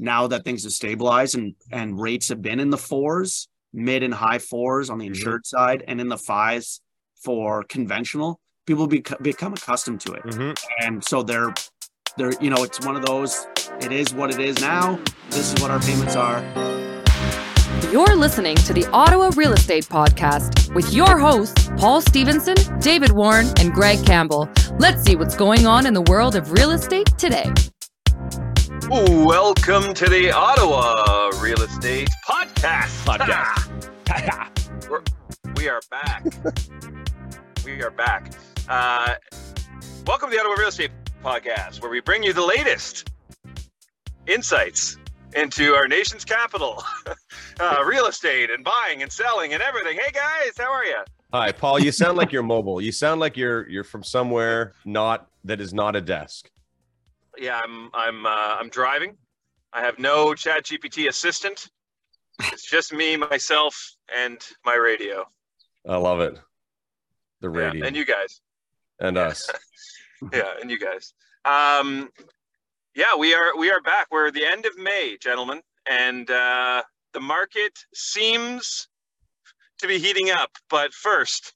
now that things have stabilized and rates have been in the fours, mid and high fours on the insured mm-hmm. side, and in the fives for conventional, people become accustomed to it. Mm-hmm. And so they're, you know, it's one of those, it is what it is now. This is what our payments are. You're listening to the Ottawa Real Estate Podcast with your hosts, Paul Stevenson, David Warren, and Greg Campbell. Let's see what's going on in the world of real estate today. Welcome to the Ottawa Real Estate Podcast. We are back. Welcome to the Ottawa Real Estate Podcast, where we bring you the latest insights into our nation's capital, real estate and buying and selling and everything. Hey guys, how are you? Hi, Paul. You sound like you're mobile. You sound like you're from somewhere that is not a desk. Yeah, I'm driving. I have no ChatGPT assistant. It's just me, myself, and my radio. I love it. The radio. Yeah, and you guys. And us. Yeah, and you guys. Yeah, we are back. We're at the end of May, gentlemen, and the market seems to be heating up. But first,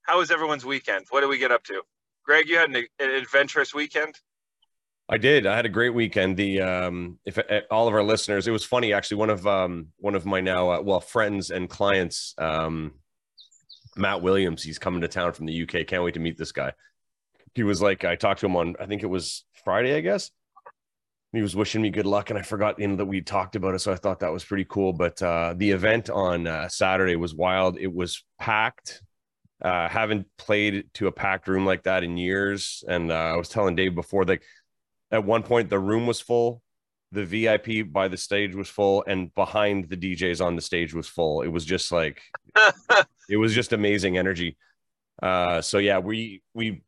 how was everyone's weekend? What did we get up to? Greg, you had an adventurous weekend. I did. I had a great weekend. The all of our listeners, it was funny actually. One of my now friends and clients, Matt Williams, he's coming to town from the UK. Can't wait to meet this guy. He was like, I talked to him on, I think it was Friday, I guess. He was wishing me good luck, and I forgot that we talked about it, so I thought that was pretty cool. But the event on Saturday was wild. It was packed. Haven't played to a packed room like that in years, and I was telling Dave before that. At one point, the room was full, the VIP by the stage was full, and behind the DJs on the stage was full. It was just like, it was just amazing energy. So yeah, we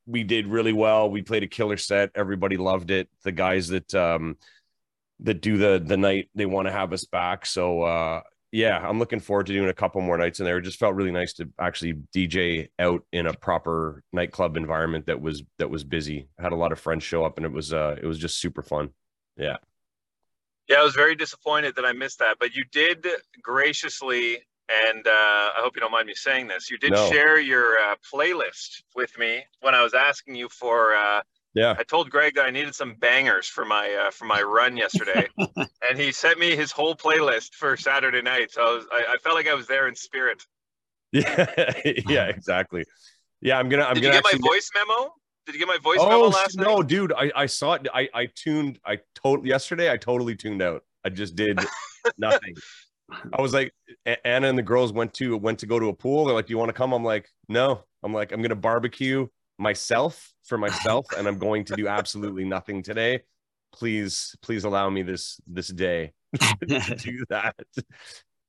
did really well. We played a killer set. Everybody loved it. The guys that do the night, they want to have us back. So yeah, I'm looking forward to doing a couple more nights in there. It just felt really nice to actually DJ out in a proper nightclub environment that was busy. I had a lot of friends show up, and it was just super fun. Yeah. Yeah, I was very disappointed that I missed that, but you did graciously, and I hope you don't mind me saying this, you did share your playlist with me when I was asking you for... Yeah, I told Greg that I needed some bangers for my run yesterday, and he sent me his whole playlist for Saturday night. So I felt like I was there in spirit. Yeah, exactly. Yeah, Did you get my voice memo? Did you get my voice memo last night? No, dude, I saw it. I totally tuned out. I just did nothing. I was like, Anna and the girls went to go to a pool. They're like, "Do you want to come?" I'm like, "No." I'm like, "I'm gonna barbecue myself, and I'm going to do absolutely nothing today. Please allow me this day to do that."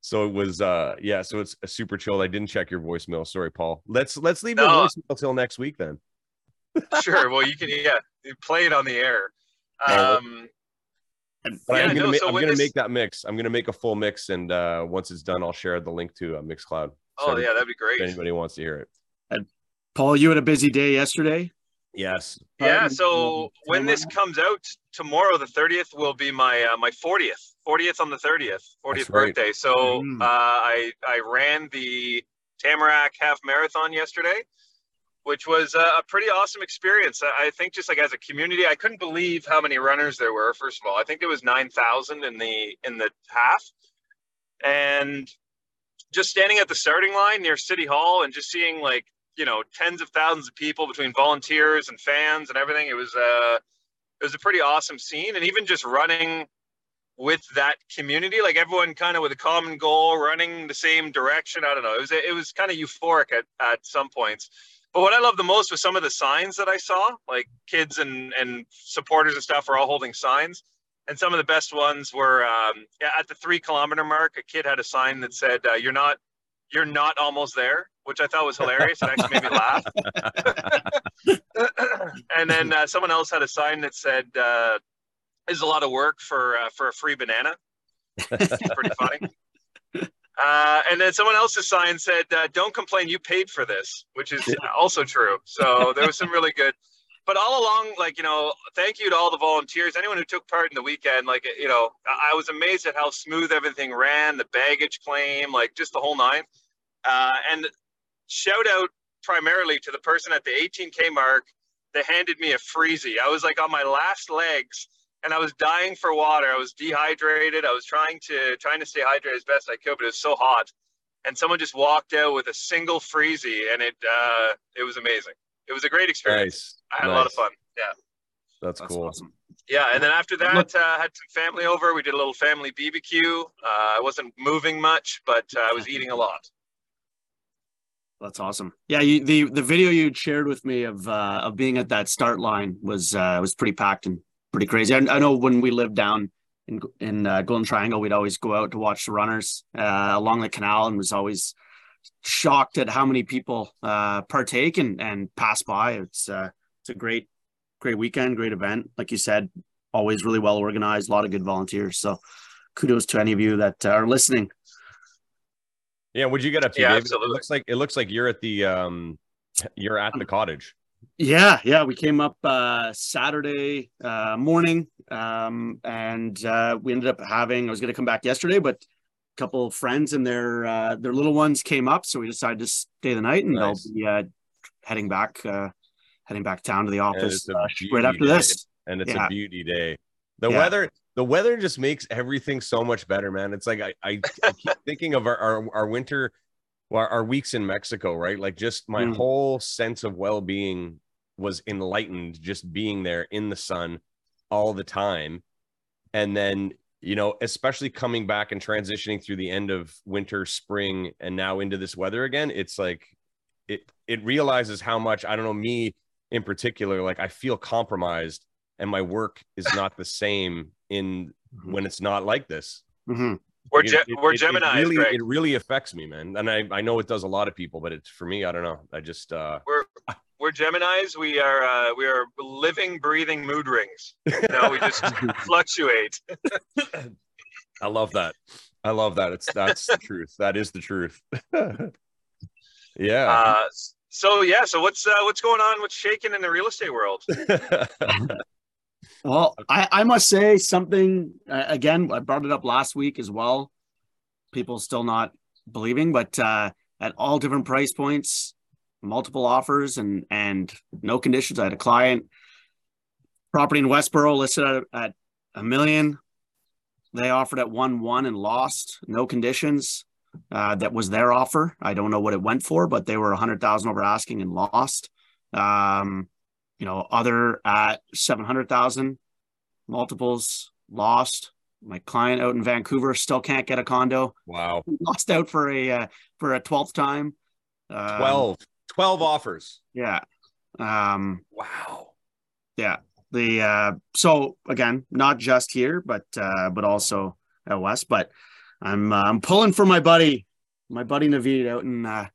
So it was so it's a super chilled. I didn't check your voicemail, sorry Paul. Let's leave the voicemail till next week then. Sure, well you can play it on the air. I'm gonna make that mix. I'm gonna make a full mix, and once it's done, I'll share the link to Mixcloud. That'd be great if anybody wants to hear it. Paul, you had a busy day yesterday? Yes. Yeah, so when this comes out, tomorrow the 30th will be my my 40th on the 40th birthday. Right. So I ran the Tamarack half marathon yesterday, which was a pretty awesome experience. I think just like as a community, I couldn't believe how many runners there were, first of all. I think there was 9,000 in the half. And just standing at the starting line near City Hall and just seeing like, you know, tens of thousands of people between volunteers and fans and everything. It was a pretty awesome scene. And even just running with that community, like everyone kind of with a common goal, running the same direction. I don't know. It was kind of euphoric at some points. But what I loved the most was some of the signs that I saw, like kids and supporters and stuff are all holding signs. And some of the best ones were at the 3-kilometer mark, a kid had a sign that said, you're not almost there, which I thought was hilarious. It actually made me laugh. And then someone else had a sign that said, "This is a lot of work for a free banana." Pretty funny. And then someone else's sign said, "Don't complain, you paid for this," which is also true. So there was some really good. But all along, like, you know, thank you to all the volunteers, anyone who took part in the weekend. Like, you know, I was amazed at how smooth everything ran, the baggage claim, like just the whole nine. And shout out primarily to the person at the 18K mark that handed me a freezy. I was like on my last legs and I was dying for water. I was dehydrated. I was trying to stay hydrated as best I could, but it was so hot. And someone just walked out with a single freezy, and it was amazing. It was a great experience. Nice. I had a lot of fun. Yeah. That's cool. Awesome. Yeah. And then after that, had some family over. We did a little family BBQ. I wasn't moving much, but I was eating a lot. That's awesome. Yeah. The video you shared with me of being at that start line was pretty packed and pretty crazy. I know when we lived down in Golden Triangle, we'd always go out to watch the runners along the canal, and was always shocked at how many people partake and pass by. It's a great weekend, great event. Like you said, always really well organized, a lot of good volunteers. So kudos to any of you that are listening. Yeah, would you get up to? Yeah, David? Absolutely. It looks like you're at the cottage. Yeah, we came up Saturday morning, and we ended up having. I was going to come back yesterday, but a couple of friends and their little ones came up, so we decided to stay the night, and nice. They'll be heading back down to the office right after this. And it's a beauty day. The weather just makes everything so much better, man. It's like I keep thinking of our winter, our weeks in Mexico, right? Like just my whole sense of well-being was enlightened just being there in the sun all the time. And then, you know, especially coming back and transitioning through the end of winter, spring, and now into this weather again, it's like it realizes how much, I don't know, me in particular, like I feel compromised and my work is not the same in when it's not like this. Mm-hmm. We're Gemini. It really affects me, man. And I know it does a lot of people, but it's for me, I don't know. I just we're Geminis. We are living, breathing mood rings. You know, we just fluctuate. I love that. That's the truth. That is the truth. Yeah. So what's going on? What's shaking in the real estate world? Well, I must say something, again, I brought it up last week as well. People still not believing, but at all different price points, multiple offers and no conditions. I had a client, property in Westboro listed at $1 million. They offered at 1.1 and lost, no conditions. That was their offer. I don't know what it went for, but they were 100,000 over asking and lost. You know, other at 700,000 multiples lost. My client out in Vancouver still can't get a condo. Wow. Lost out for a 12th time. 12 offers. Yeah. Wow. Yeah. So again, not just here, but also out west, but I'm pulling for my buddy Naveed out in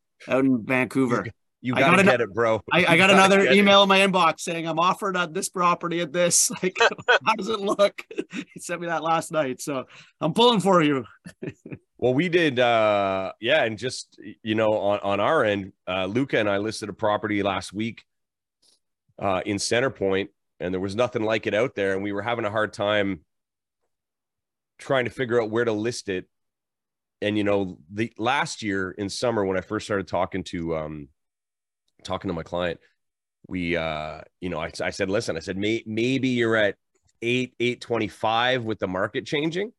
Vancouver. You gotta get it, bro. I got another email in my inbox saying I'm offered on this property at this. Like, how does it look? He sent me that last night, so I'm pulling for you. Well, we did, and just, you know, on our end, Luca and I listed a property last week in Center Point, and there was nothing like it out there, and we were having a hard time trying to figure out where to list it. And you know, the last year in summer when I first started talking to my client, we, you know, I said, listen, I said, maybe you're at 825 with the market changing.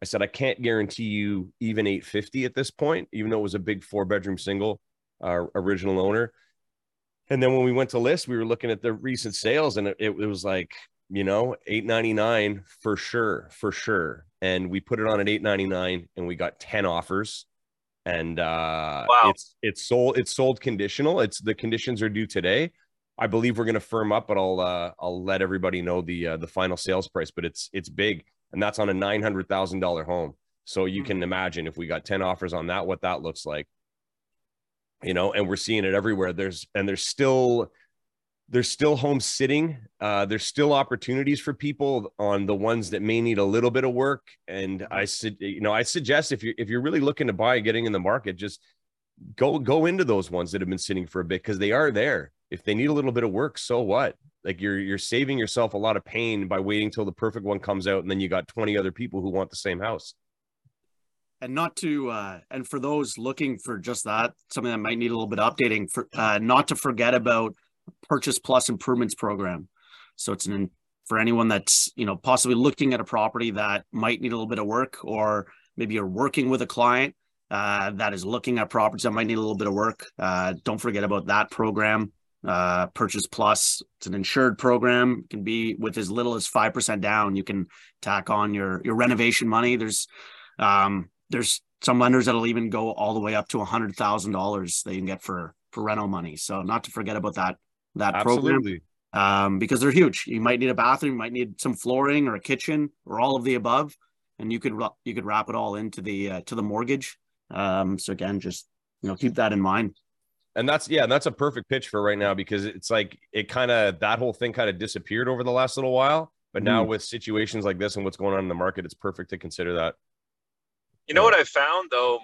I said, I can't guarantee you even 850 at this point, even though it was a big 4-bedroom single, original owner. And then when we went to list, we were looking at the recent sales, and it was like, you know, 899 for sure. And we put it on at 899 and we got 10 offers. And wow. It's sold conditional. The conditions are due today. I believe we're going to firm up, but I'll let everybody know the final sales price, but it's big, and that's on a $900,000 home. So you can imagine if we got 10 offers on that, what that looks like, you know, and we're seeing it everywhere. There's still homes sitting. There's still opportunities for people on the ones that may need a little bit of work. And I suggest if you're really looking to buy, getting in the market, just go into those ones that have been sitting for a bit, because they are there. if they need a little bit of work, so what? Like you're saving yourself a lot of pain by waiting till the perfect one comes out, and then you got 20 other people who want the same house. And not to, and for those looking for just that, something that might need a little bit of updating, for, not to forget about Purchase Plus Improvements program. So it's an, for anyone that's, you know, possibly looking at a property that might need a little bit of work, or maybe you're working with a client that is looking at properties that might need a little bit of work. Don't forget about that program, Purchase Plus. It's an insured program. It can be with as little as 5% down. You can tack on your renovation money. There's some lenders that'll even go all the way up to $100,000 that you can get for reno money. So not to forget about that Absolutely. Program, because they're huge. You might need a bathroom, you might need some flooring or a kitchen or all of the above, and you could wrap it all into the to the mortgage. So again, just keep that in mind. And that's a perfect pitch for right now, because it's like that whole thing kind of disappeared over the last little while, but now with situations like this and what's going on in the market, it's perfect to consider that. You know what I found, though,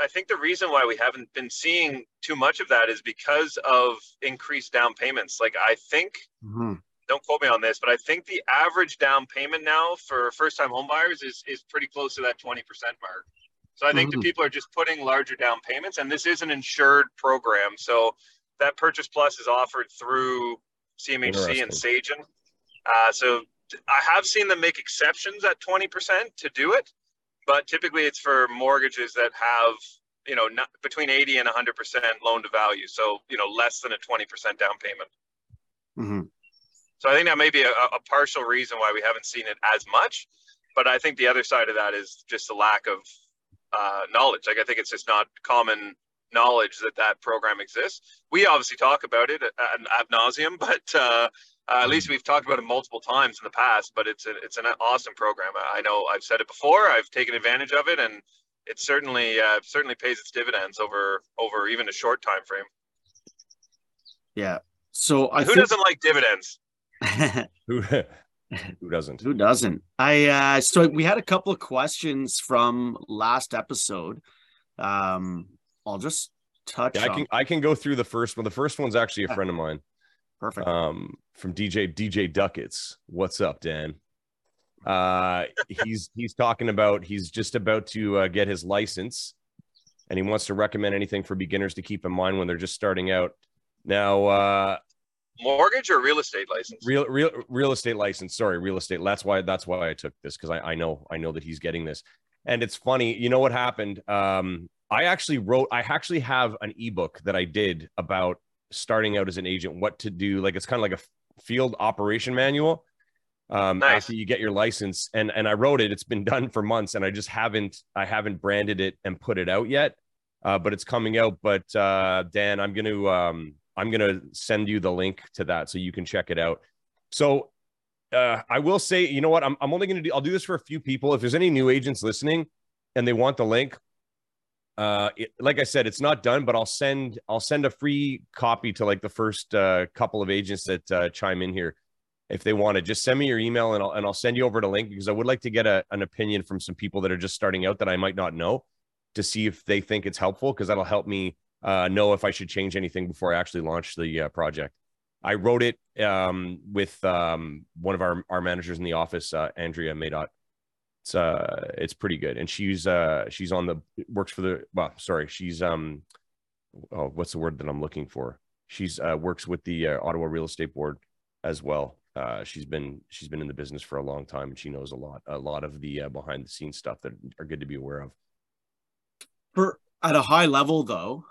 I think the reason why we haven't been seeing too much of that is because of increased down payments. Like I think, don't quote me on this, but I think the average down payment now for first-time home buyers is pretty close to that 20% mark. So I think the people are just putting larger down payments, and this is an insured program. So that Purchase Plus is offered through CMHC and Sagen. So I have seen them make exceptions at 20% to do it. But typically it's for mortgages that have, not between 80 and 100% loan to value. So, less than a 20% down payment. So I think that may be a partial reason why we haven't seen it as much. But I think the other side of that is just the lack of knowledge. Like I think it's just not common knowledge that program exists. We obviously talk about it ad nauseum, but at least we've talked about it multiple times in the past, but it's an awesome program. I know I've said it before, I've taken advantage of it, and it certainly pays its dividends over even a short time frame. Yeah. So who doesn't like dividends? Who doesn't? Who doesn't? So we had a couple of questions from last episode. I'll just touch on. I can go through the first one. The first one's actually a friend of mine. Perfect. From DJ Ducats. What's up, Dan? He's talking about, he's just about to get his license, and he wants to recommend anything for beginners to keep in mind when they're just starting out. Now, mortgage or real estate license? Real estate license. Sorry, real estate. That's why I took this, because I know that he's getting this. And it's funny, you know what happened? I actually have an ebook that I did about starting out as an agent, what to do. Like it's kind of like a field operation manual after you get your license, and I wrote it. It's been done for months, and I just haven't branded it and put it out yet, but it's coming out. But Dan, I'm gonna send you the link to that so you can check it out. So I will say, you know what, I'll do this for a few people. If there's any new agents listening and they want the link, like I said, it's not done, but I'll send a free copy to like the first couple of agents that chime in here. If they want to, just send me your email, and I'll send you over to link, because I would like to get an opinion from some people that are just starting out that I might not know, to see if they think it's helpful, because that'll help me know if I should change anything before I actually launch the project. I wrote it with one of our managers in the office, Andrea Maydott. It's pretty good. And she's works with the Ottawa Real Estate Board as well. She's been in the business for a long time, and she knows a lot of the behind the scenes stuff that are good to be aware of. At a high level though,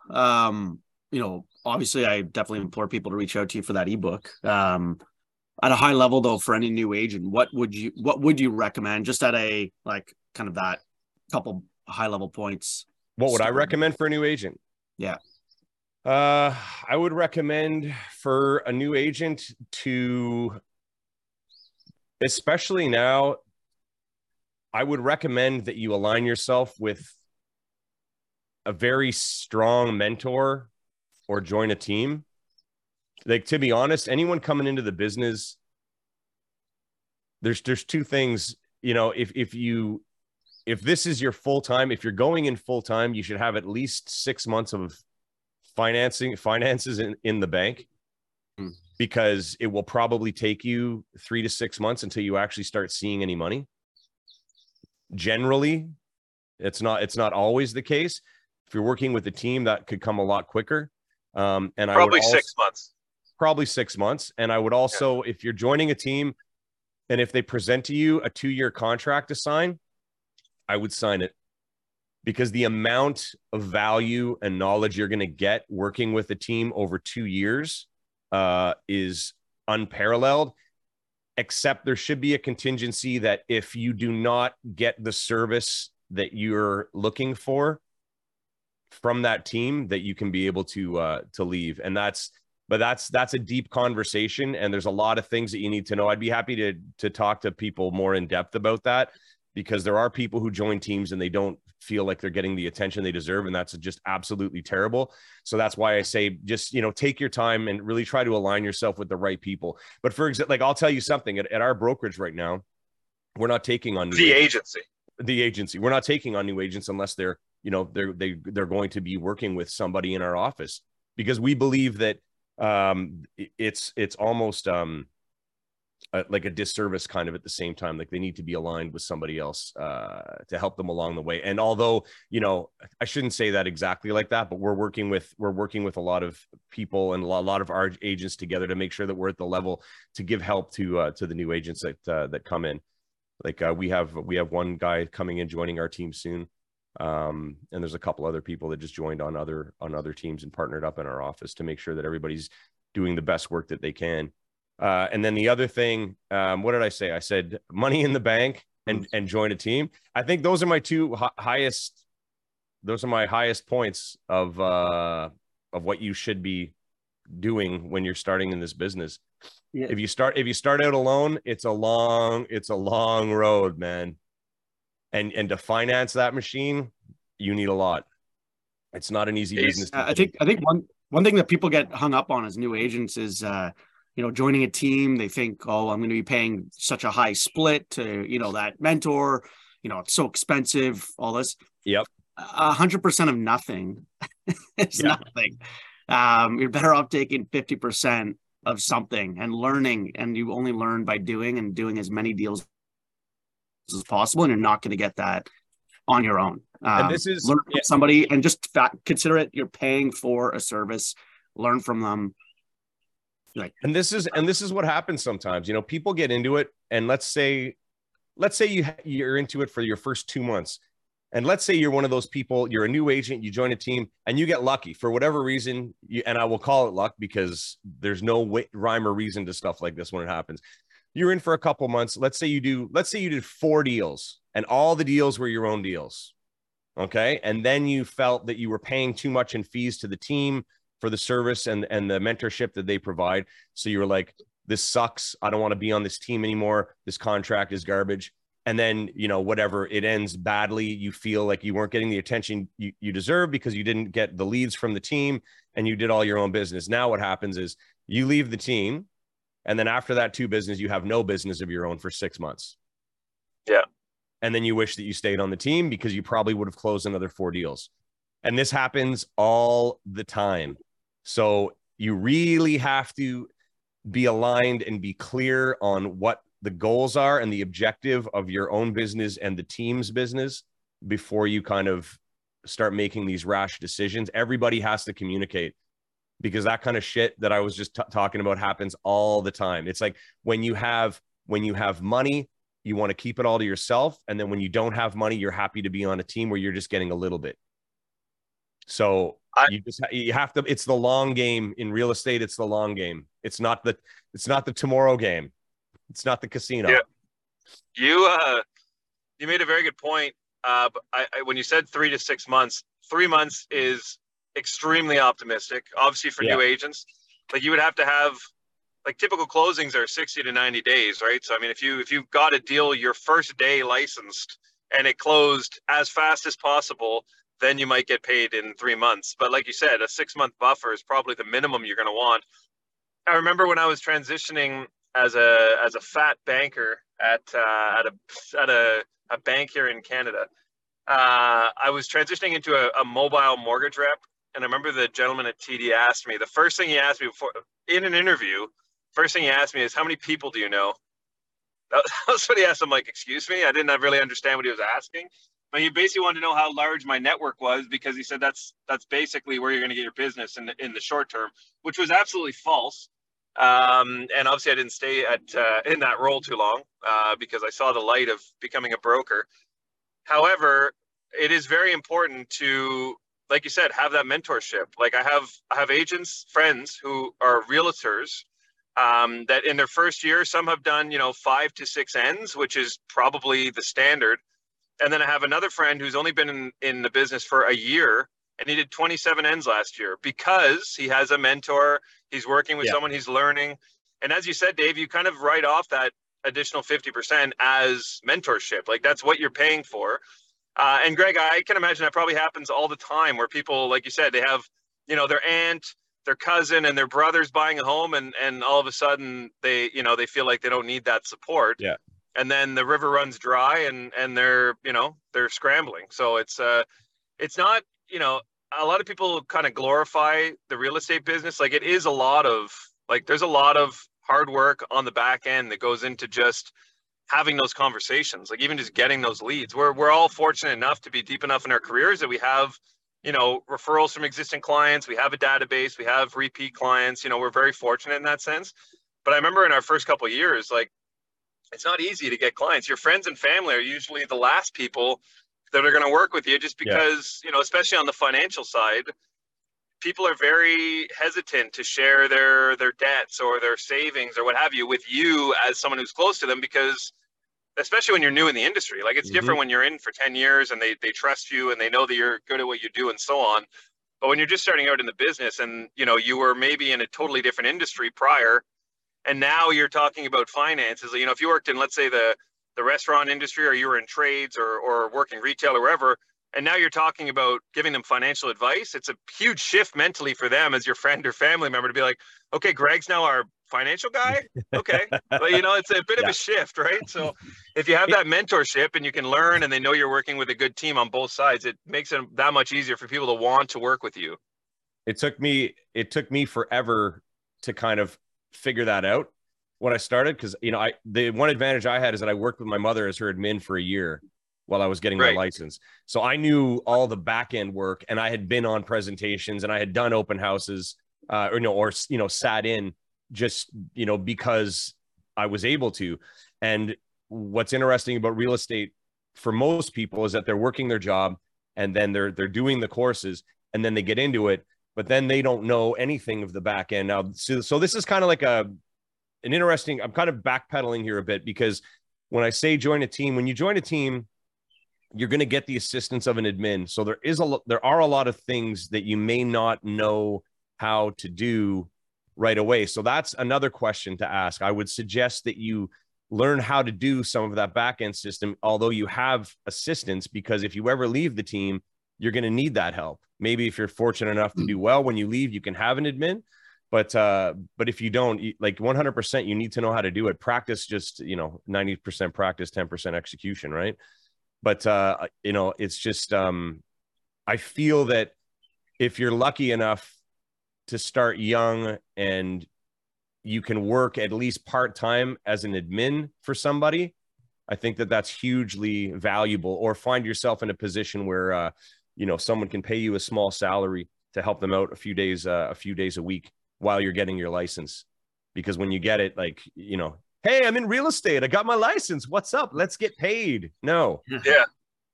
obviously I definitely implore people to reach out to you for that ebook. At a high level, though, for any new agent, what would you recommend? Just at a that couple high level points. What would I recommend for a new agent? Yeah, I would recommend for a new agent to, especially now, I would recommend that you align yourself with a very strong mentor or join a team. Like, to be honest, anyone coming into the business, there's two things, if this is your full time, if you're going in full time, you should have at least 6 months of finances in the bank, because it will probably take you 3 to 6 months until you actually start seeing any money. Generally, it's not always the case. If you're working with a team, that could come a lot quicker. And probably I would also, 6 months. Probably 6 months. And I would also, if you're joining a team and if they present to you a 2-year contract to sign, I would sign it, because the amount of value and knowledge you're going to get working with a team over 2 years is unparalleled, except there should be a contingency that if you do not get the service that you're looking for from that team, that you can be able to leave. And that's a deep conversation. And there's a lot of things that you need to know. I'd be happy to talk to people more in depth about that, because there are people who join teams and they don't feel like they're getting the attention they deserve. And that's just absolutely terrible. So that's why I say, just, you know, take your time and really try to align yourself with the right people. But for example, like, I'll tell you something, at our brokerage right now, we're not taking on the agency. We're not taking on new agents unless they're, you know, they're going to be working with somebody in our office, because we believe that it's almost, like a disservice kind of at the same time. Like, they need to be aligned with somebody else to help them along the way. And although, you know, I shouldn't say that exactly like that, but we're working with a lot of people and a lot of our agents together to make sure that we're at the level to give help to the new agents that come in. Like, we have one guy coming in, joining our team soon. And there's a couple other people that just joined on other teams and partnered up in our office to make sure that everybody's doing the best work that they can. And then the other thing, what did I say? I said money in the bank and join a team. I think those are my two highest points of what you should be doing when you're starting in this business. Yeah. If you start out alone, it's a long road, man. And to finance that machine, you need a lot. It's not an easy business. I think one thing that people get hung up on as new agents is, you know, joining a team, they think, oh, I'm going to be paying such a high split to, you know, that mentor, you know, it's so expensive, all this. Yep. 100% of nothing is nothing. You're better off taking 50% of something and learning. And you only learn by doing, and doing as many deals as possible. And you're not going to get that on your own. And this is learn from somebody, and just consider it. You're paying for a service, learn from them. Like, and this is what happens sometimes. You know, people get into it, and let's say you're into it for your first 2 months, and let's say you're one of those people, you're a new agent, you join a team, and you get lucky for whatever reason. And I will call it luck, because there's no rhyme or reason to stuff like this when it happens. You're in for a couple months. Let's say you did 4 deals, and all the deals were your own deals, okay? And then you felt that you were paying too much in fees to the team for the service and the mentorship that they provide. So you were like, this sucks. I don't want to be on this team anymore. This contract is garbage. And then, you know, whatever, it ends badly. You feel like you weren't getting the attention you deserve because you didn't get the leads from the team and you did all your own business. Now what happens is you leave the team, and then after that 2 business, you have no business of your own for 6 months. Yeah. And then you wish that you stayed on the team because you probably would have closed another 4 deals. And this happens all the time. So you really have to be aligned and be clear on what the goals are and the objective of your own business and the team's business before you kind of start making these rash decisions. Everybody has to communicate, because that kind of shit that I was just talking about happens all the time. It's like when you have money, you want to keep it all to yourself. And then when you don't have money, you're happy to be on a team where you're just getting a little bit. So you have to, it's the long game in real estate. It's the long game. It's not the tomorrow game. It's not the casino. Yeah. You made a very good point. When you said 3 to 6 months, 3 months is extremely optimistic, obviously, for new agents. Like, you would have to have, like, typical closings are 60 to 90 days. Right. So, I mean, if you've got a deal, your first day licensed and it closed as fast as possible, then you might get paid in 3 months. But like you said, a 6-month buffer is probably the minimum you're going to want. I remember when I was transitioning as a fat banker at a bank here in Canada, I was transitioning into a mobile mortgage rep, And I remember the gentleman at TD asked me, the first thing he asked me before in an interview, first thing he asked me is, how many people do you know? That was what he asked. I'm like, excuse me? I didn't really understand what he was asking. But he basically wanted to know how large my network was, because he said that's basically where you're going to get your business in the short term, which was absolutely false. And obviously I didn't stay at in that role too long because I saw the light of becoming a broker. However, it is very important to, like you said, have that mentorship. Like I have agents, friends who are realtors that in their first year, some have done, 5 to 6 N's, which is probably the standard. And then I have another friend who's only been in the business for a year, and he did 27 N's last year because he has a mentor. He's working with someone, he's learning. And as you said, Dave, you kind of write off that additional 50% as mentorship. Like that's what you're paying for. And Greg, I can imagine that probably happens all the time where people, like you said, they have, their aunt, their cousin and their brother's buying a home, and all of a sudden they, they feel like they don't need that support. Yeah. And then the river runs dry and they're, they're scrambling. So it's not, a lot of people kind of glorify the real estate business. Like it is a lot of, like, there's a lot of hard work on the back end that goes into just having those conversations, like even just getting those leads. We're all fortunate enough to be deep enough in our careers that we have, referrals from existing clients. We have a database, we have repeat clients, we're very fortunate in that sense. But I remember in our first couple of years, like, it's not easy to get clients. Your friends and family are usually the last people that are going to work with you, just because, especially on the financial side, people are very hesitant to share their debts or their savings or what have you with you as someone who's close to them, because especially when you're new in the industry, like it's different when you're in for 10 years and they trust you and they know that you're good at what you do and so on. But when you're just starting out in the business and, you were maybe in a totally different industry prior, and now you're talking about finances, if you worked in, let's say, the restaurant industry, or you were in trades or working retail or wherever, and now you're talking about giving them financial advice, it's a huge shift mentally for them as your friend or family member to be like, okay, Greg's now our financial guy. Okay. But it's a bit of a shift, right? So if you have that mentorship and you can learn and they know you're working with a good team on both sides, it makes it that much easier for people to want to work with you. It took me forever to kind of figure that out when I started. Cause the one advantage I had is that I worked with my mother as her admin for a year while I was getting my license. So I knew all the back end work, and I had been on presentations and I had done open houses, sat in just, because I was able to. And what's interesting about real estate for most people is that they're working their job and then they're doing the courses and then they get into it, but then they don't know anything of the back end. Now, so this is kind of like an interesting, I'm kind of backpedaling here a bit, because when I say join a team, when you join a team, you're going to get the assistance of an admin. So there are a lot of things that you may not know how to do right away. So that's another question to ask. I would suggest that you learn how to do some of that back-end system, although you have assistance, because if you ever leave the team, you're going to need that help. Maybe if you're fortunate enough to do well, when you leave, you can have an admin, but if you don't, like 100%, you need to know how to do it. Practice, just, 90% practice, 10% execution. Right. But, it's just, I feel that if you're lucky enough to start young and you can work at least part-time as an admin for somebody, I think that that's hugely valuable. Or find yourself in a position where, someone can pay you a small salary to help them out a few days a week while you're getting your license. Because when you get it, like, hey, I'm in real estate, I got my license, what's up? Let's get paid. No. Yeah.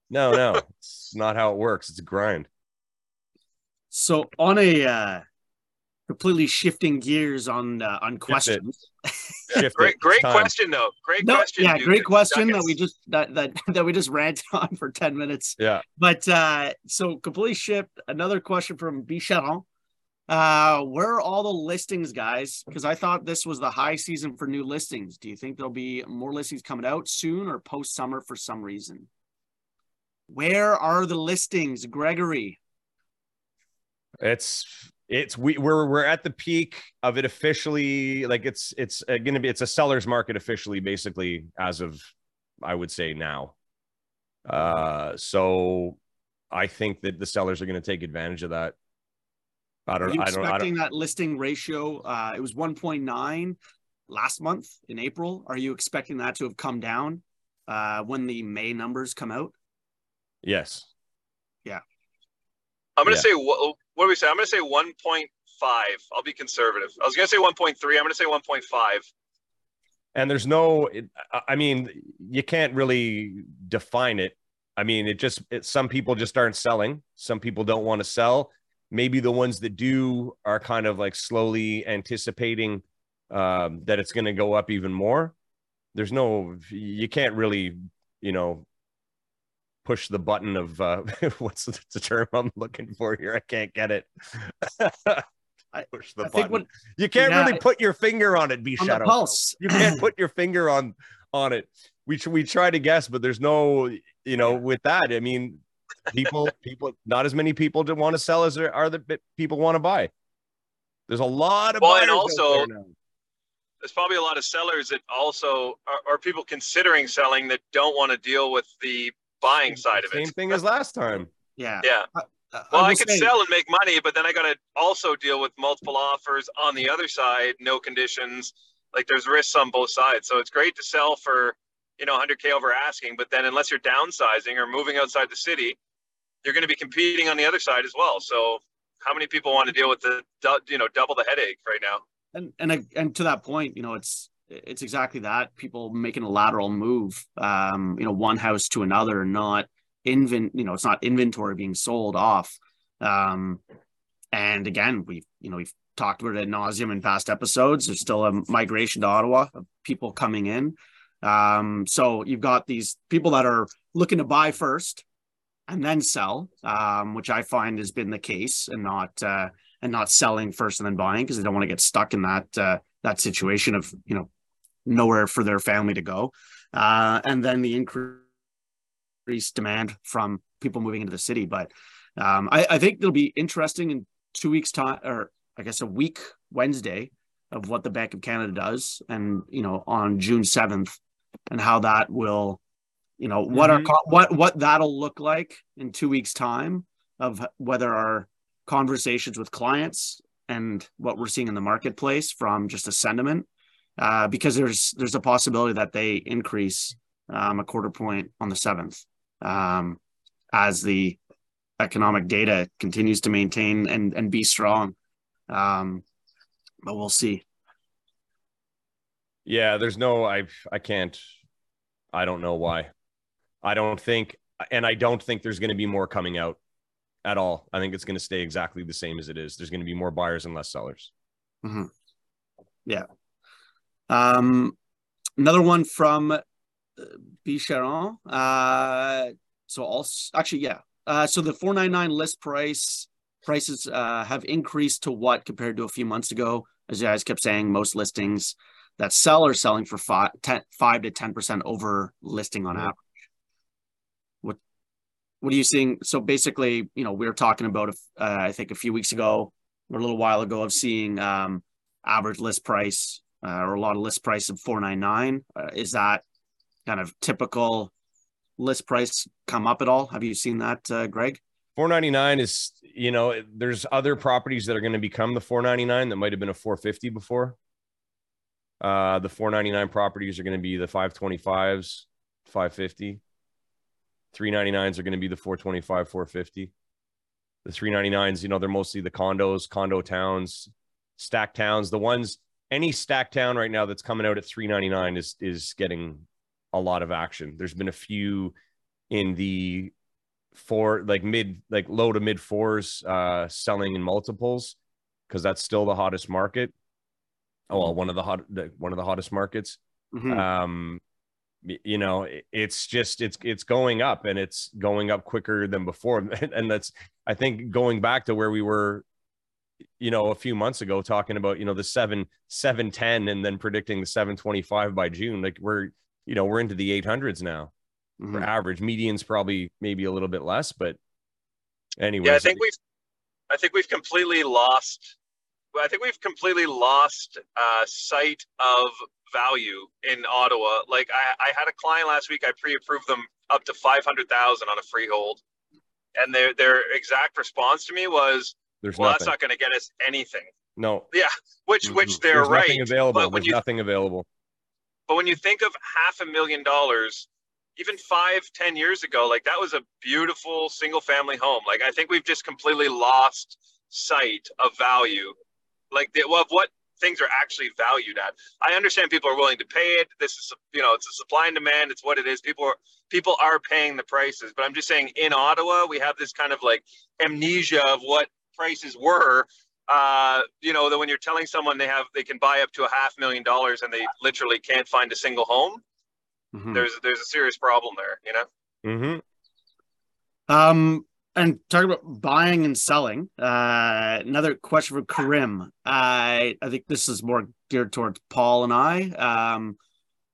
No, it's not how it works. It's a grind. So on a, completely shifting gears on questions. Yeah, great question though. Great question. Yeah, dude. Great question that we just that we just ranted on for 10 minutes. Yeah. But so completely shift. Another question from Bicharon. Where are all the listings, guys? Because I thought this was the high season for new listings. Do you think there'll be more listings coming out soon or post summer for some reason? Where are the listings, Gregory? We're at the peak of it officially. Like it's a seller's market officially, basically, as of, I would say, now. So I think that the sellers are going to take advantage of that. Are you expecting that listing ratio? It was 1.9 last month in April. Are you expecting that to have come down when the May numbers come out? Yes. Yeah. I'm going to say, what do we say? I'm going to say 1.5. I'll be conservative. I was going to say 1.3. I'm going to say 1.5. And there's no, I mean, you can't really define it. I mean, some people just aren't selling. Some people don't want to sell. Maybe the ones that do are kind of like slowly anticipating that it's going to go up even more. There's no, you can't really, you know, push the button of what's the term I'm looking for here? I can't get it. Push the button. You can't really put your finger on it, Bicharon. Pulse. You can't put your finger on it. We try to guess, but there's no, you know, with that, I mean, people, not as many people that want to sell as there are that people want to buy. There's a lot of buyers. And also, there's probably a lot of sellers that also are people considering selling that don't want to deal with the buying side of it. Same thing as last time. Yeah. Yeah. Well, I could sell and make money, but then I got to also deal with multiple offers on the other side, no conditions. Like there's risks on both sides. So it's great to sell for, you know, 100K over asking, but then unless you're downsizing or moving outside the city, you're going to be competing on the other side as well. So how many people want to deal with the, you know, double the headache right now? And to that point, you know, it's exactly that. People making a lateral move, you know, one house to another, not it's not inventory being sold off. And again, we've talked about it ad nauseum in past episodes. There's still a migration to Ottawa of people coming in. So you've got these people that are looking to buy first and then sell, which I find has been the case, and not selling first and then buying, because they don't want to get stuck in that situation of, you know, nowhere for their family to go. And then the increased demand from people moving into the city. But I think it'll be interesting in 2 weeks time, or I guess a week Wednesday, of what the Bank of Canada does, and, you know, on June 7th, and how that will, you know, what that'll look like in 2 weeks time, of whether our conversations with clients and what we're seeing in the marketplace from just a sentiment, because there's a possibility that they increase a quarter point on the 7th as the economic data continues to maintain and be strong. But we'll see. Yeah, there's no, I can't, I don't know why. I don't think, and I don't think there's going to be more coming out at all. I think it's going to stay exactly the same as it is. There's going to be more buyers and less sellers. Mm-hmm. Yeah. Another one from Bicharon. So the 499 list prices have increased to what compared to a few months ago? As you guys kept saying, most listings that sell are selling for 5 to 10% over listing on average. What are you seeing? So basically, you know, we were talking about, I think a few weeks ago or a little while ago, of seeing average list price or a lot of list price of 499. Is that kind of typical list price come up at all? Have you seen that, Greg? 499 is, you know, there's other properties that are going to become the 499 that might have been a 450 before. The 499 properties are going to be the 525s, 550. 399s are going to be the 425, 450. The 399s, you know, they're mostly the condos, condo towns, stack towns. The ones, any stack town right now that's coming out at 399 is getting a lot of action. There's been a few in the low to mid fours selling in multiples, because that's still the hottest market. Oh well, one of the hottest markets. Mm-hmm. You know, it's just it's going up, and it's going up quicker than before. And that's, I think, going back to where we were, you know, a few months ago, talking about, you know, the 710, and then predicting the 725 by June. Like we're into the 800s now. Mm-hmm. For average, median's probably maybe a little bit less, but anyway. Yeah, I think we've completely lost. I think we've completely lost sight of value in Ottawa. Like I had a client last week. I pre-approved them up to 500,000 on a freehold, and their exact response to me was, There's well, nothing. That's not going to get us anything. No. Yeah, which they're right. There's nothing available. But when you, nothing available. But when you think of $500,000, even 5-10 years ago, like that was a beautiful single-family home. Like I think we've just completely lost sight of value, like the, well, of what things are actually valued at. I understand people are willing to pay it. This is, you know, it's a supply and demand. It's what it is. People are paying the prices. But I'm just saying, in Ottawa, we have this kind of like amnesia of what prices were. You know, that when you're telling someone they can buy up to $500,000 and they literally can't find a single home, mm-hmm. there's a serious problem there, you know? Mm-hmm. And talking about buying and selling, another question for Karim. I think this is more geared towards Paul and I.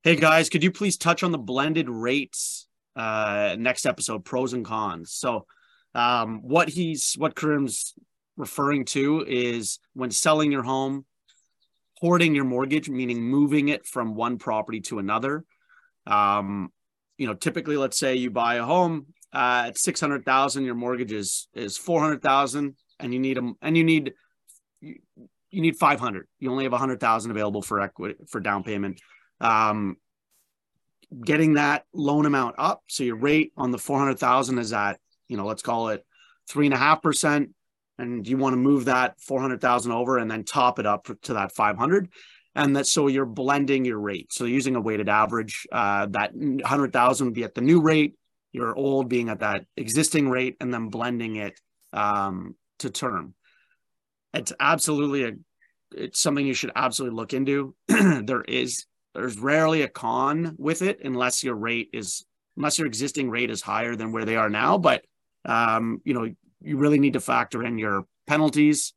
Hey guys, could you please touch on the blended rates next episode, pros and cons? So what Karim's referring to is when selling your home, hoarding your mortgage, meaning moving it from one property to another. You know, typically, let's say you buy a home. At $600,000, your mortgage is $400,000, and you need $500,000. You only have $100,000 available for equity for down payment. Getting that loan amount up, so your rate on the $400,000 is at, you know, let's call it 3.5%, and you want to move that $400,000 over and then top it up to that $500,000, and that's so you're blending your rate. So using a weighted average, that $100,000 would be at the new rate. Your old being at that existing rate, and then blending it to term. It's absolutely it's something you should absolutely look into. There's rarely a con with it unless your existing rate is higher than where they are now. But you know, you really need to factor in your penalties,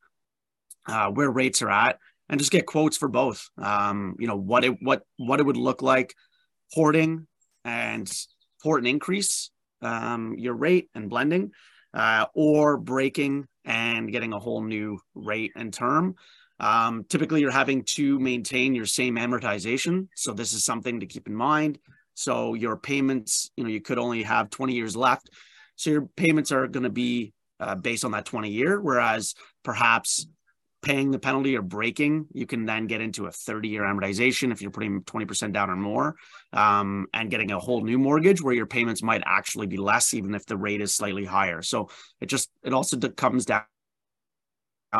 where rates are at, and just get quotes for both. You know, what it would look like hoarding and port and increase your rate and blending, or breaking and getting a whole new rate and term. Typically, you're having to maintain your same amortization. So this is something to keep in mind. So your payments, you know, you could only have 20 years left. So your payments are going to be based on that 20-year, whereas perhaps paying the penalty or breaking, you can then get into a 30-year amortization if you're putting 20% down or more, and getting a whole new mortgage where your payments might actually be less, even if the rate is slightly higher. So it also comes down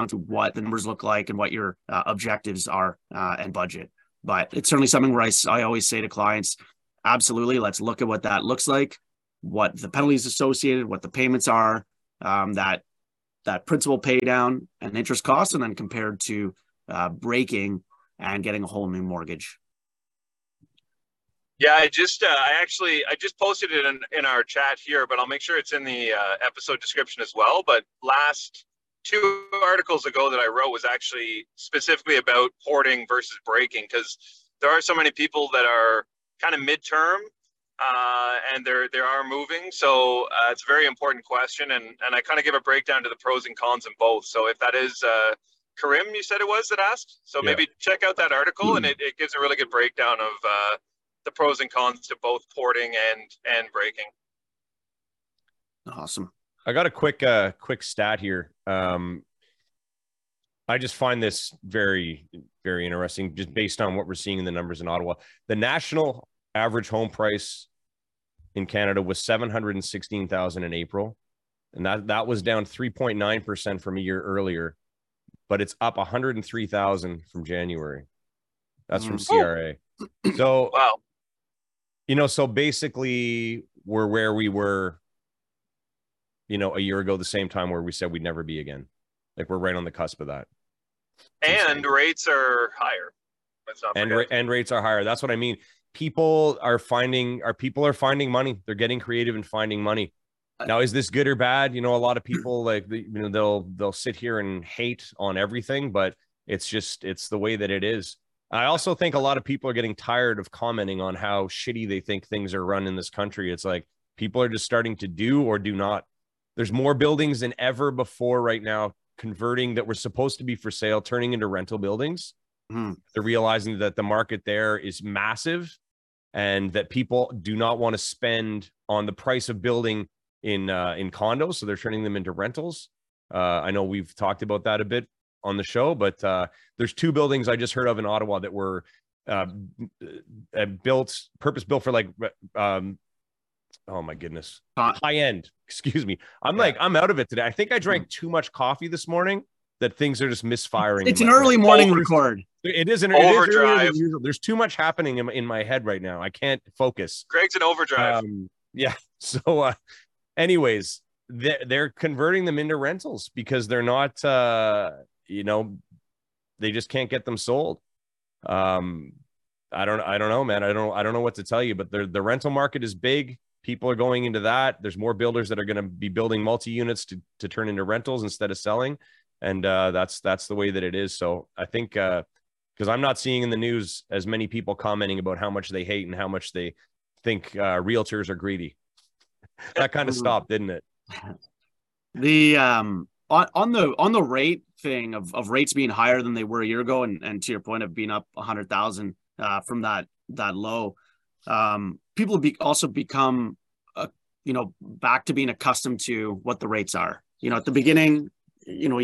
to what the numbers look like and what your objectives are and budget. But it's certainly something where I always say to clients, absolutely, let's look at what that looks like, what the penalties associated, what the payments are, that principal pay down and interest costs, and then compared to breaking and getting a whole new mortgage. Yeah, I just posted it in our chat here, but I'll make sure it's in the episode description as well. But last two articles ago that I wrote was actually specifically about hoarding versus breaking, because there are so many people that are kind of midterm. And they are moving. So it's a very important question. And I kind of give a breakdown to the pros and cons in both. So if that is Karim, you said it was that asked. So yeah. Maybe check out that article, and it gives a really good breakdown of the pros and cons to both porting and breaking. Awesome. I got a quick stat here. I just find this very, very interesting just based on what we're seeing in the numbers in Ottawa. The national average home price in Canada was $716,000 in April, and that was down 3.9% from a year earlier, but it's up $103,000 from January. That's from CRA. So, wow. You know, so basically we're where we were, you know, a year ago, the same time where we said we'd never be again. Like, we're right on the cusp of that. And rates are higher. Let's not forget. And rates are higher. That's what I mean. People are finding money. They're getting creative and finding money. Now, is this good or bad? You know, a lot of people, like, you know, they'll sit here and hate on everything, but it's the way that it is. I also think a lot of people are getting tired of commenting on how shitty they think things are run in this country. It's like people are just starting to do or do not. There's more buildings than ever before right now converting that were supposed to be for sale, turning into rental buildings. They're realizing that the market there is massive and that people do not want to spend on the price of building in condos. So they're turning them into rentals. I know we've talked about that a bit on the show, but there's two buildings I just heard of in Ottawa that were built, purpose-built for like, oh my goodness, high end, excuse me. I'm out of it today. I think I drank too much coffee this morning that things are just misfiring. It's an early morning record. It is an overdrive. There's too much happening in my head right now. I can't focus. Greg's an overdrive. Yeah. So anyways, they're converting them into rentals because they're not, you know, they just can't get them sold. I don't know, man. I don't know what to tell you, but the rental market is big. People are going into that. There's more builders that are going to be building multi-units to turn into rentals instead of selling. And that's the way that it is. So I think, because I'm not seeing in the news as many people commenting about how much they hate and how much they think realtors are greedy. That kind of stopped, didn't it? The on the rate thing of rates being higher than they were a year ago, and to your point of being up 100,000 from that low, people also become you know, back to being accustomed to what the rates are. You know, at the beginning, you know,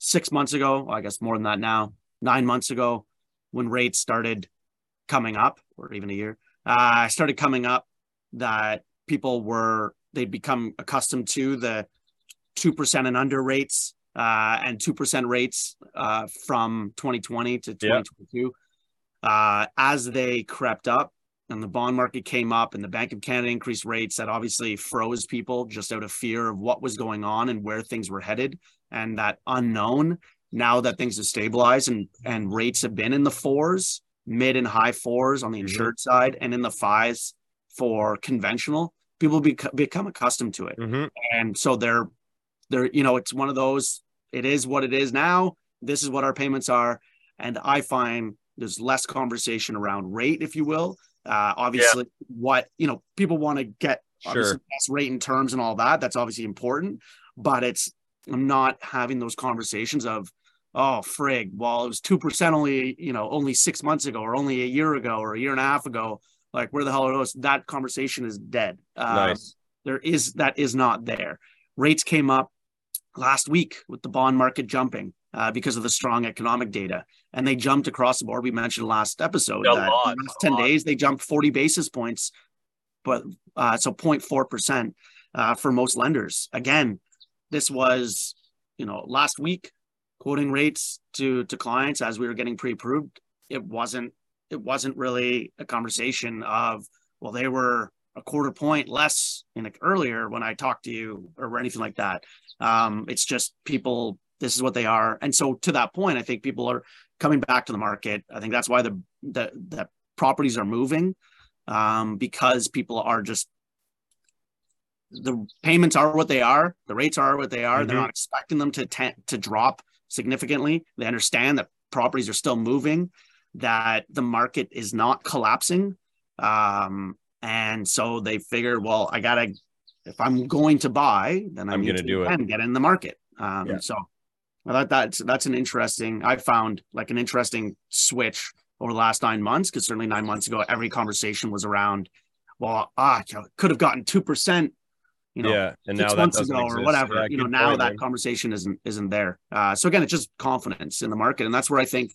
6 months ago, well, I guess more than that now, 9 months ago, when rates started coming up, or even a year, started coming up, that people they'd become accustomed to the 2% and under rates, and 2% rates from 2020 to 2022. Yeah. As they crept up and the bond market came up and the Bank of Canada increased rates, that obviously froze people just out of fear of what was going on and where things were headed and that unknown. Now that things have stabilized and rates have been in the fours, mid and high fours on the insured side, and in the fives for conventional, people become accustomed to it. Mm-hmm. And so they're, you know, it's one of those, it is what it is now. This is what our payments are. And I find there's less conversation around rate, if you will. Obviously what, you know, people want to get the best rate and terms and all that. That's obviously important, but I'm not having those conversations of, oh, frig, well, it was 2% only, you know, only 6 months ago, or only a year ago, or a year and a half ago. Like, where the hell are those? That conversation is dead. Nice. That is not there. Rates came up last week with the bond market jumping because of the strong economic data. And they jumped across the board. We mentioned last episode that in the last 10 days, they jumped 40 basis points, but so 0.4% for most lenders. Again, this was, you know, last week, quoting rates to clients as we were getting pre-approved. It wasn't really a conversation of, well, they were a quarter point less earlier when I talked to you, or anything like that. It's just people, this is what they are. And so to that point, I think people are coming back to the market. I think that's why the properties are moving, because people are just, the payments are what they are. The rates are what they are. Mm-hmm. They're not expecting them to drop significantly. They understand that properties are still moving, that the market is not collapsing. And so they figure, well, if I'm going to buy, then I'm going to do it and get in the market. So I thought that's an interesting switch over the last 9 months, because certainly 9 months ago, every conversation was around, well, could have gotten 2%, you know, and 6 months ago or whatever. Yeah, that conversation isn't there. So again, it's just confidence in the market. And that's where I think,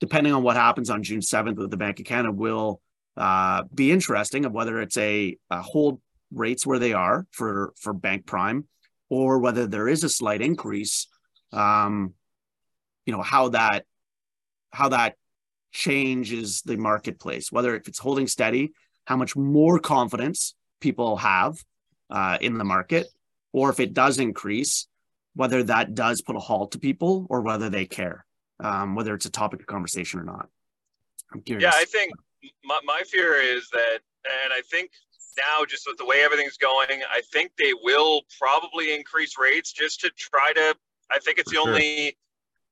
depending on what happens on June 7th with the Bank of Canada, will be interesting, of whether it's a hold rates where they are for Bank Prime, or whether there is a slight increase, you know, how that changes the marketplace, whether if it's holding steady, how much more confidence people have in the market, or if it does increase, whether that does put a halt to people or whether they care. Whether it's a topic of conversation or not. I'm curious. Yeah, I think my fear is that, and I think now just with the way everything's going, I think they will probably increase rates just to try to, I think it's only,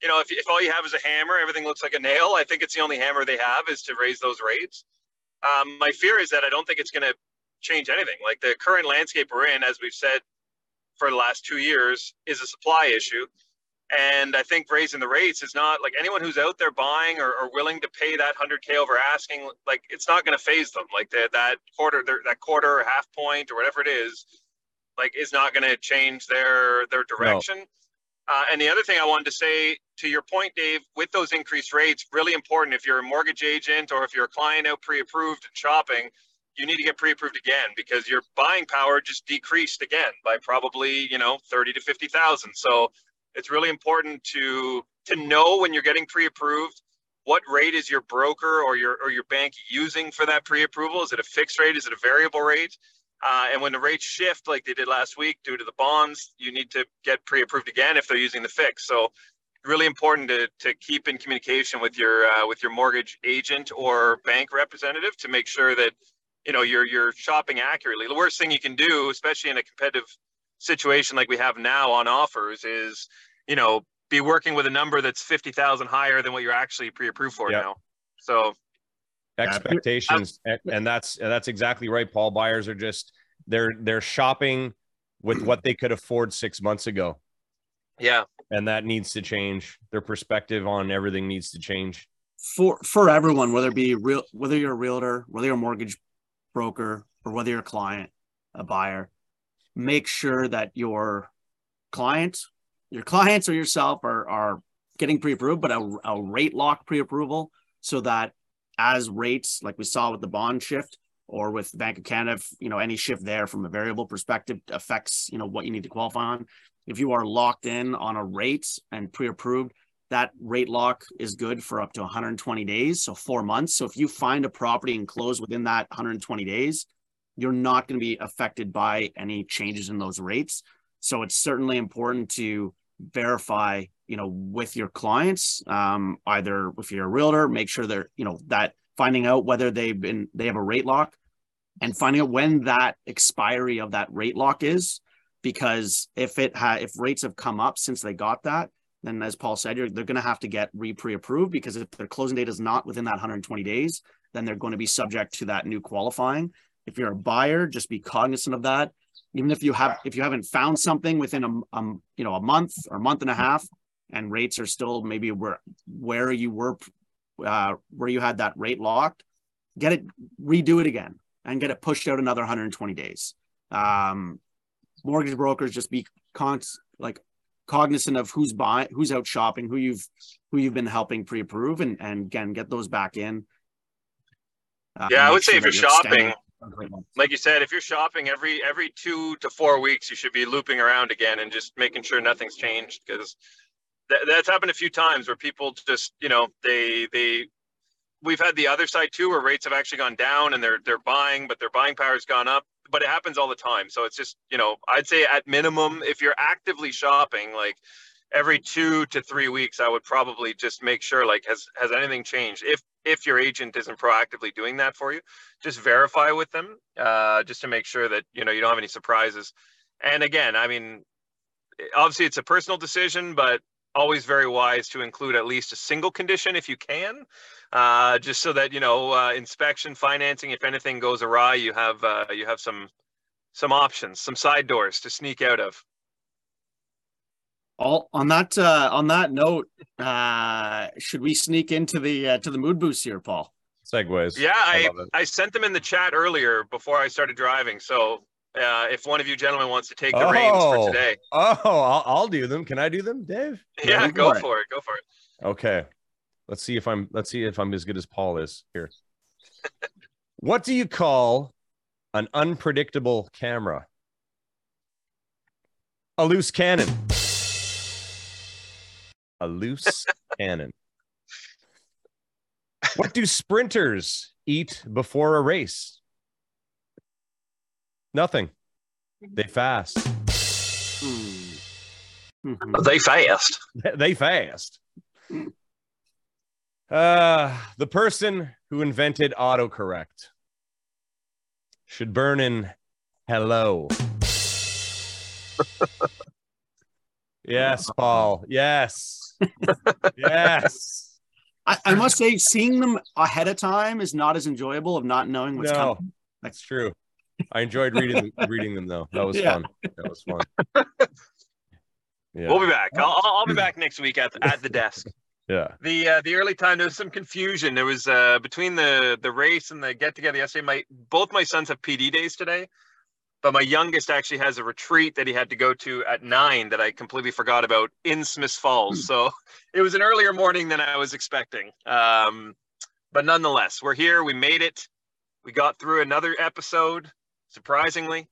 you know, if all you have is a hammer, everything looks like a nail. I think it's the only hammer they have is to raise those rates. My fear is that I don't think it's going to change anything. Like, the current landscape we're in, as we've said for the last 2 years, is a supply issue. And I think raising the rates is not, like, anyone who's out there buying or willing to pay that 100K over asking, like, it's not going to phase them. Like, that quarter or half point or whatever it is, like, is not going to change their direction. And the other thing I wanted to say, to your point, Dave, with those increased rates, really important. If you're a mortgage agent or if you're a client out pre-approved and shopping, you need to get pre-approved again, because your buying power just decreased again by probably, 30 to 50,000. So it's really important to know when you're getting pre-approved, what rate is your broker or your bank using for that pre-approval? Is it a fixed rate? Is it a variable rate? And when the rates shift like they did last week due to the bonds, you need to get pre-approved again if they're using the fix. So really important to keep in communication with your mortgage agent or bank representative to make sure that you're shopping accurately. The worst thing you can do, especially in a competitive situation like we have now on offers, is be working with a number that's 50,000 higher than what you're actually pre-approved for now. So expectations, and that's exactly right, Paul. Buyers are just they're shopping with what they could afford 6 months ago. Yeah, and that needs to change. Their perspective on everything needs to change for everyone, whether you're a realtor, whether you're a mortgage broker, or whether you're a client, a buyer. Make sure that your clients or yourself are getting pre-approved, but a rate lock pre-approval, so that as rates, like we saw with the bond shift or with Bank of Canada, any shift there from a variable perspective affects, what you need to qualify on. If you are locked in on a rate and pre-approved, that rate lock is good for up to 120 days, so 4 months. So if you find a property and close within that 120 days, you're not going to be affected by any changes in those rates. So it's certainly important to verify, with your clients, either if you're a realtor, make sure they're, that finding out whether they have a rate lock, and finding out when that expiry of that rate lock is, because if rates have come up since they got that, then as Paul said, they're going to have to get pre-approved, because if their closing date is not within that 120 days, then they're going to be subject to that new qualifying. If you're a buyer, just be cognizant of that. Even if you haven't found something within a month or a month and a half, and rates are still maybe where you had that rate locked, redo it again and get it pushed out another 120 days. Mortgage brokers, just be cognizant of who's buying, who's out shopping, who you've been helping pre-approve, and again, get those back in. I would say if you're shopping, like you said, if you're shopping every 2 to 4 weeks, you should be looping around again and just making sure nothing's changed, because that's happened a few times where people just, we've had the other side too, where rates have actually gone down and they're buying, but their buying power has gone up, but it happens all the time. So it's just, I'd say at minimum, if you're actively shopping, like every 2 to 3 weeks, I would probably just make sure, like, has anything changed? If your agent isn't proactively doing that for you, just verify with them, just to make sure that, you don't have any surprises. And again, I mean, obviously it's a personal decision, but always very wise to include at least a single condition if you can, just so that, inspection, financing, if anything goes awry, you have some options, some side doors to sneak out of. On that note, should we sneak into the mood boost here, Paul? Segues. Yeah, I sent them in the chat earlier before I started driving. So if one of you gentlemen wants to take the reins for today. Oh, I'll do them. Can I do them, Dave? Yeah, go for it. Okay, let's see if I'm as good as Paul is here. What do you call an unpredictable camera? A loose cannon. A loose cannon. What do sprinters eat before a race? Nothing. They fast. Mm-hmm. They fast. They fast. The person who invented autocorrect should burn in hello. Yes, Paul. Yes. Yes. I must say, seeing them ahead of time is not as enjoyable of not knowing what's coming. That's true. I enjoyed reading them, though. That was fun. That was fun. Yeah. We'll be back. I'll be back next week at the desk. Yeah. The early time, there was some confusion. There was between the race and the get together yesterday. Both my sons have PD days today. But my youngest actually has a retreat that he had to go to at 9 that I completely forgot about in Smith Falls. So it was an earlier morning than I was expecting. But nonetheless, we're here. We made it. We got through another episode, surprisingly.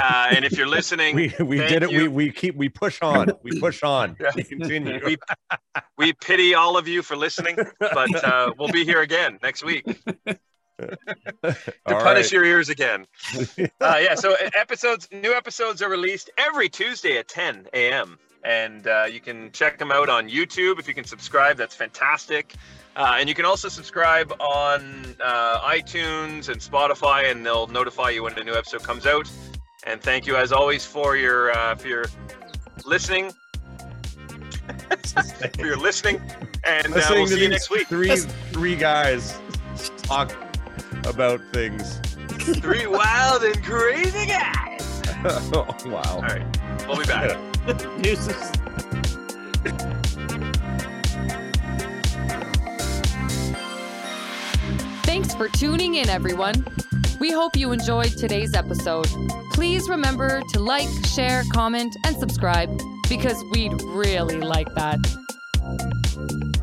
And if you're listening, we did it. We push on. We push on. Yeah. We continue. We pity all of you for listening, but we'll be here again next week. to all punish right. your ears again. Yeah, so new episodes are released every Tuesday at 10 a.m. And you can check them out on YouTube. If you can subscribe, that's fantastic. And you can also subscribe on iTunes and Spotify, and they'll notify you when a new episode comes out. And thank you, as always, for your listening. For your listening. And we'll see you next week. Three guys talk about things. Three wild and crazy guys. Oh, wow. All right. We'll be back. Yeah. Deuces. Thanks for tuning in, everyone. We hope you enjoyed today's episode. Please remember to like, share, comment, and subscribe, because we'd really like that.